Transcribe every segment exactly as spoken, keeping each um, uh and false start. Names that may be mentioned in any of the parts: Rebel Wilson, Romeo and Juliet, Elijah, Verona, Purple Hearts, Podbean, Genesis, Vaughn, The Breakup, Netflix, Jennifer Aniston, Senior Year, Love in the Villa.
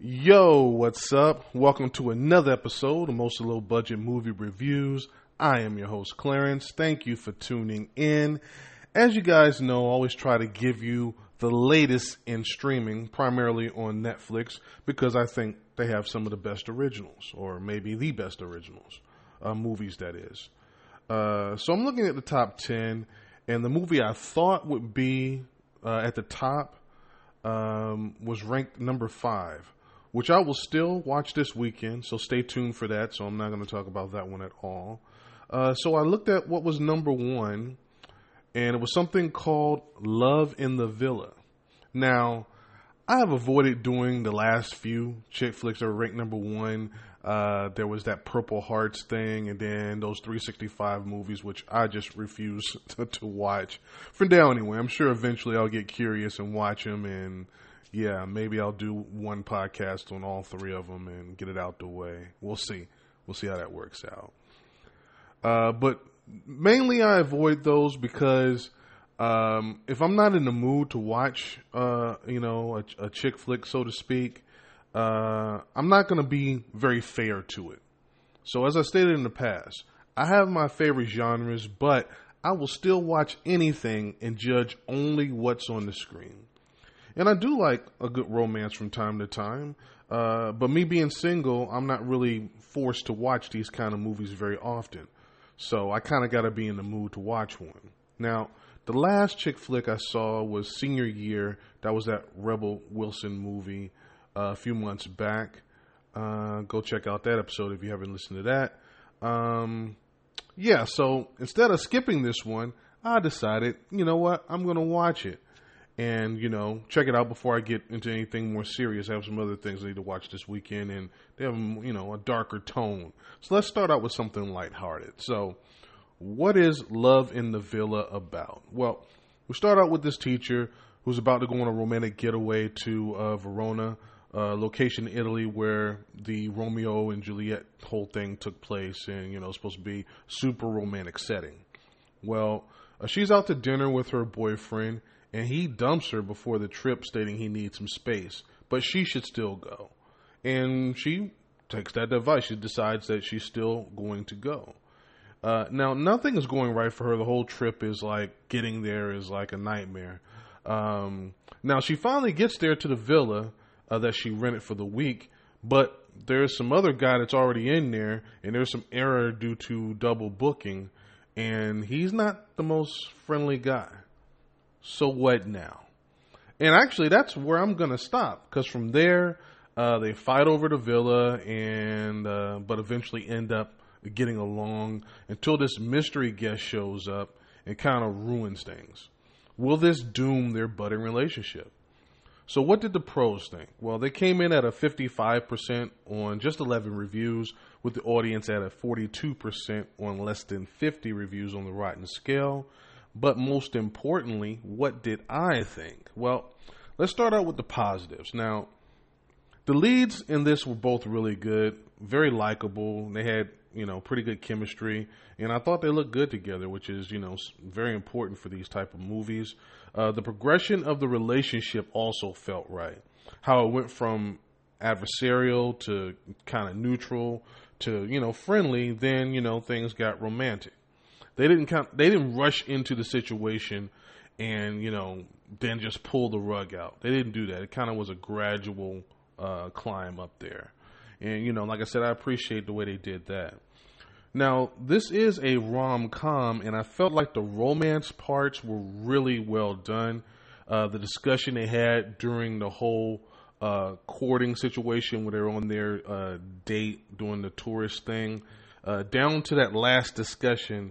Yo, what's up? Welcome to another episode of Most Low Budget Movie Reviews. I am your host, Clarence. Thank you for tuning in. As you guys know, I always try to give you the latest in streaming, primarily on Netflix, because I think they have some of the best originals, or maybe the best originals, uh, movies that is. Uh, so I'm looking at the top ten, and the movie I thought would be uh, at the top um, was ranked number five. Which I will still watch this weekend, so stay tuned for that. So I'm not going to talk about that one at all. Uh, so I looked at what was number one, and it was something called Love in the Villa. Now, I have avoided doing the last few chick flicks that were ranked number one. Uh, there was that Purple Hearts thing, and then those three sixty-five movies, which I just refuse to, to watch. For now, anyway, I'm sure eventually I'll get curious and watch them, and yeah, maybe I'll do one podcast on all three of them and get it out the way. We'll see. We'll see how that works out. Uh, but mainly I avoid those because um, if I'm not in the mood to watch, uh, you know, a, a chick flick, so to speak, uh, I'm not going to be very fair to it. So as I stated in the past, I have my favorite genres, but I will still watch anything and judge only what's on the screen. And I do like a good romance from time to time, uh, but me being single, I'm not really forced to watch these kind of movies very often. So I kind of got to be in the mood to watch one. Now, the last chick flick I saw was Senior Year. That was that Rebel Wilson movie uh, a few months back. Uh, go check out that episode if you haven't listened to that. Um, yeah, so instead of skipping this one, I decided, you know what, I'm going to watch it. And, you know, check it out before I get into anything more serious. I have some other things I need to watch this weekend. And they have, you know, a darker tone. So let's start out with something lighthearted. So what is Love in the Villa about? Well, we start out with this teacher who's about to go on a romantic getaway to uh, Verona, a uh, location in Italy where the Romeo and Juliet whole thing took place. And, you know, it's supposed to be super romantic setting. Well, uh, she's out to dinner with her boyfriend. And he dumps her before the trip, stating he needs some space. But she should still go. And she takes that advice. She decides that she's still going to go. Uh, now, nothing is going right for her. The whole trip is like, getting there is like a nightmare. Um, now, she finally gets there to the villa uh, that she rented for the week. But there's some other guy that's already in there. And there's some error due to double booking. And he's not the most friendly guy. So what now? And actually, that's where I'm going to stop. Because from there, uh, they fight over the villa, and uh, but eventually end up getting along until this mystery guest shows up and kind of ruins things. Will this doom their budding relationship? So what did the pros think? Well, they came in at a fifty-five percent on just eleven reviews, with the audience at a forty-two percent on less than fifty reviews on the Rotten scale. But most importantly, what did I think? Well, let's start out with the positives. Now, the leads in this were both really good, very likable. They had, you know, pretty good chemistry. And I thought they looked good together, which is, you know, very important for these type of movies. Uh, the progression of the relationship also felt right. How it went from adversarial to kind of neutral to, you know, friendly. Then, you know, things got romantic. They didn't count, they didn't rush into the situation and, you know, then just pull the rug out. They didn't do that. It kind of was a gradual uh, climb up there. And, you know, like I said, I appreciate the way they did that. Now, this is a rom-com, and I felt like the romance parts were really well done. Uh, the discussion they had during the whole uh, courting situation where they're on their uh, date doing the tourist thing, uh, down to that last discussion,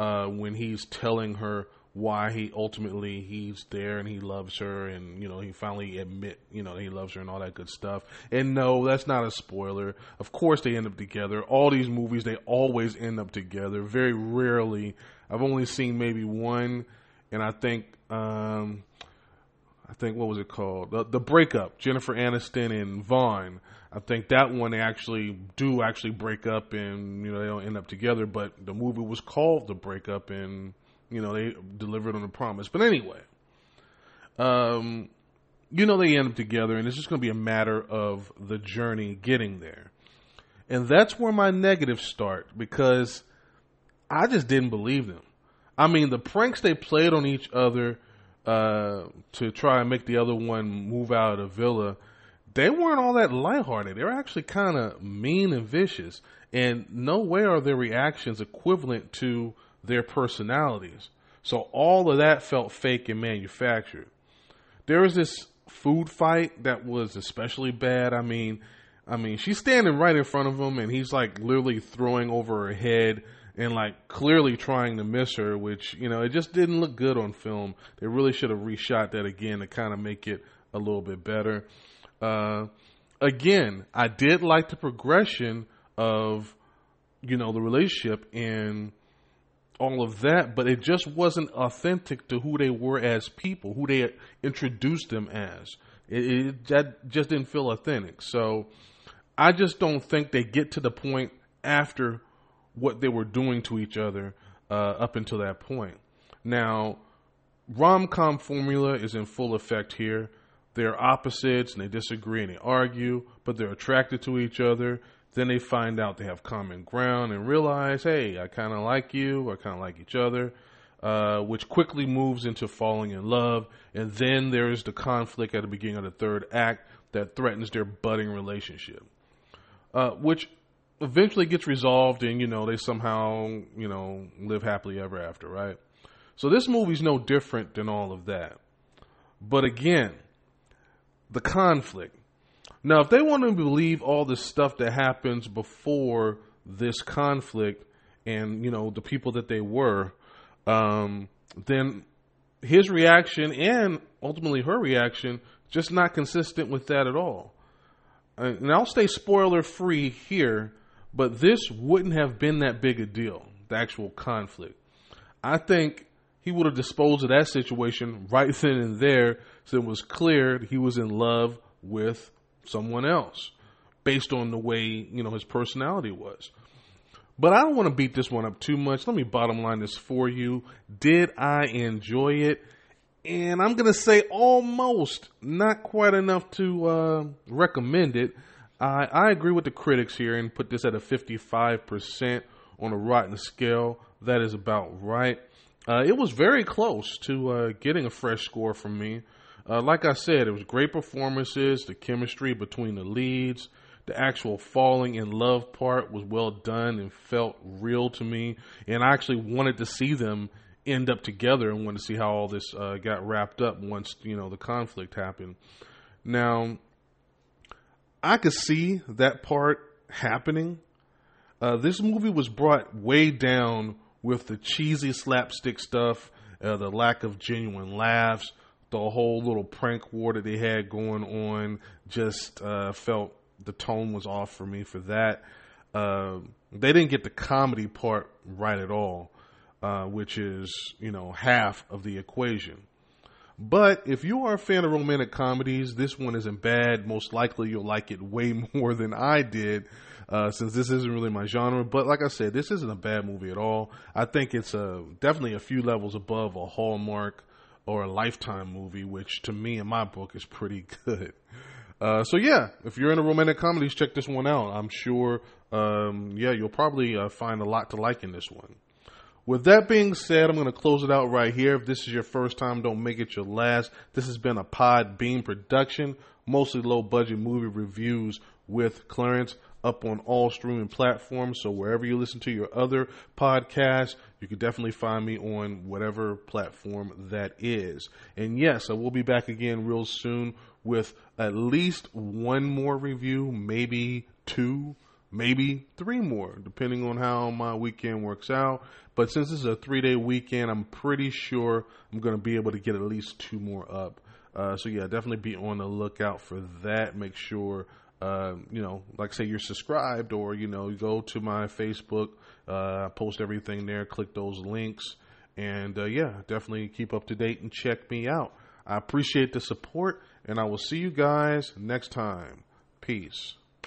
Uh, when he's telling her why he ultimately he's there and he loves her, and, you know, he finally admit, you know, that he loves her and all that good stuff. And no, that's not a spoiler. Of course they end up together. All these movies, they always end up together. Very rarely. I've only seen maybe one. And I think, um, I think, what was it called? The, the Breakup, Jennifer Aniston and Vaughn. I think that one they actually do actually break up, and, you know, they don't end up together, but the movie was called The Breakup, and, you know, they delivered on the promise. But anyway, um, you know they end up together, and it's just going to be a matter of the journey getting there. And that's where my negatives start, because I just didn't believe them. I mean, the pranks they played on each other uh, to try and make the other one move out of the villa, they weren't all that lighthearted. They were actually kind of mean and vicious, and no way are their reactions equivalent to their personalities. So all of that felt fake and manufactured. There was this food fight that was especially bad. I mean, I mean, she's standing right in front of him, and he's like literally throwing over her head and like clearly trying to miss her, which, you know, it just didn't look good on film. They really should have reshot that again to kind of make it a little bit better. Uh, again, I did like the progression of, you know, the relationship and all of that, but it just wasn't authentic to who they were as people, who they introduced them as. It, it that just didn't feel authentic. So I just don't think they get to the point after what they were doing to each other uh, up until that point. Now, rom-com formula is in full effect here. They're opposites and they disagree and they argue, but they're attracted to each other. Then they find out they have common ground and realize, hey, I kind of like you, I kind of like each other, uh, which quickly moves into falling in love. And then there is the conflict at the beginning of the third act that threatens their budding relationship, uh, which eventually gets resolved and, you know, they somehow, you know, live happily ever after, right? So this movie's no different than all of that. But again, the conflict. Now, if they want to believe all the stuff that happens before this conflict and, you know, the people that they were, um, then his reaction and ultimately her reaction just not consistent with that at all. And I'll stay spoiler free here, but this wouldn't have been that big a deal, the actual conflict. I think he would have disposed of that situation right then and there, so it was clear he was in love with someone else based on the way, you know, his personality was. But I don't want to beat this one up too much. Let me bottom line this for you. Did I enjoy it? And I'm going to say almost, not quite enough to uh, recommend it. I, I agree with the critics here and put this at a fifty-five percent on a rotten scale. That is about right. Uh, it was very close to uh, getting a fresh score from me. Uh, like I said, it was great performances, the chemistry between the leads, the actual falling in love part was well done and felt real to me. And I actually wanted to see them end up together and wanted to see how all this uh, got wrapped up once, you know, the conflict happened. Now, I could see that part happening. Uh, this movie was brought way down with the cheesy slapstick stuff, uh, the lack of genuine laughs. The whole little prank war that they had going on just uh, felt the tone was off for me for that. Uh, they didn't get the comedy part right at all, uh, which is, you know, half of the equation. But if you are a fan of romantic comedies, this one isn't bad. Most likely you'll like it way more than I did, uh, since this isn't really my genre. But like I said, this isn't a bad movie at all. I think it's a, definitely a few levels above a Hallmark or a Lifetime movie, which to me in my book is pretty good. Uh, so yeah, if you're into romantic comedies, check this one out. I'm sure, um, yeah, you'll probably uh, find a lot to like in this one. With that being said, I'm going to close it out right here. If this is your first time, don't make it your last. This has been a Podbean production, mostly low budget movie reviews with Clarence, up on all streaming platforms. So wherever you listen to your other podcasts, you can definitely find me on whatever platform that is. And yes, I will be back again real soon with at least one more review, maybe two, maybe three more, depending on how my weekend works out. But since this is a three-day weekend, I'm pretty sure I'm going to be able to get at least two more up. Uh, so yeah, definitely be on the lookout for that. Make sure Uh, you know, like say you're subscribed, or, you know, you go to my Facebook, uh, post everything there, click those links, and uh, yeah, definitely keep up to date and check me out. I appreciate the support, and I will see you guys next time. Peace.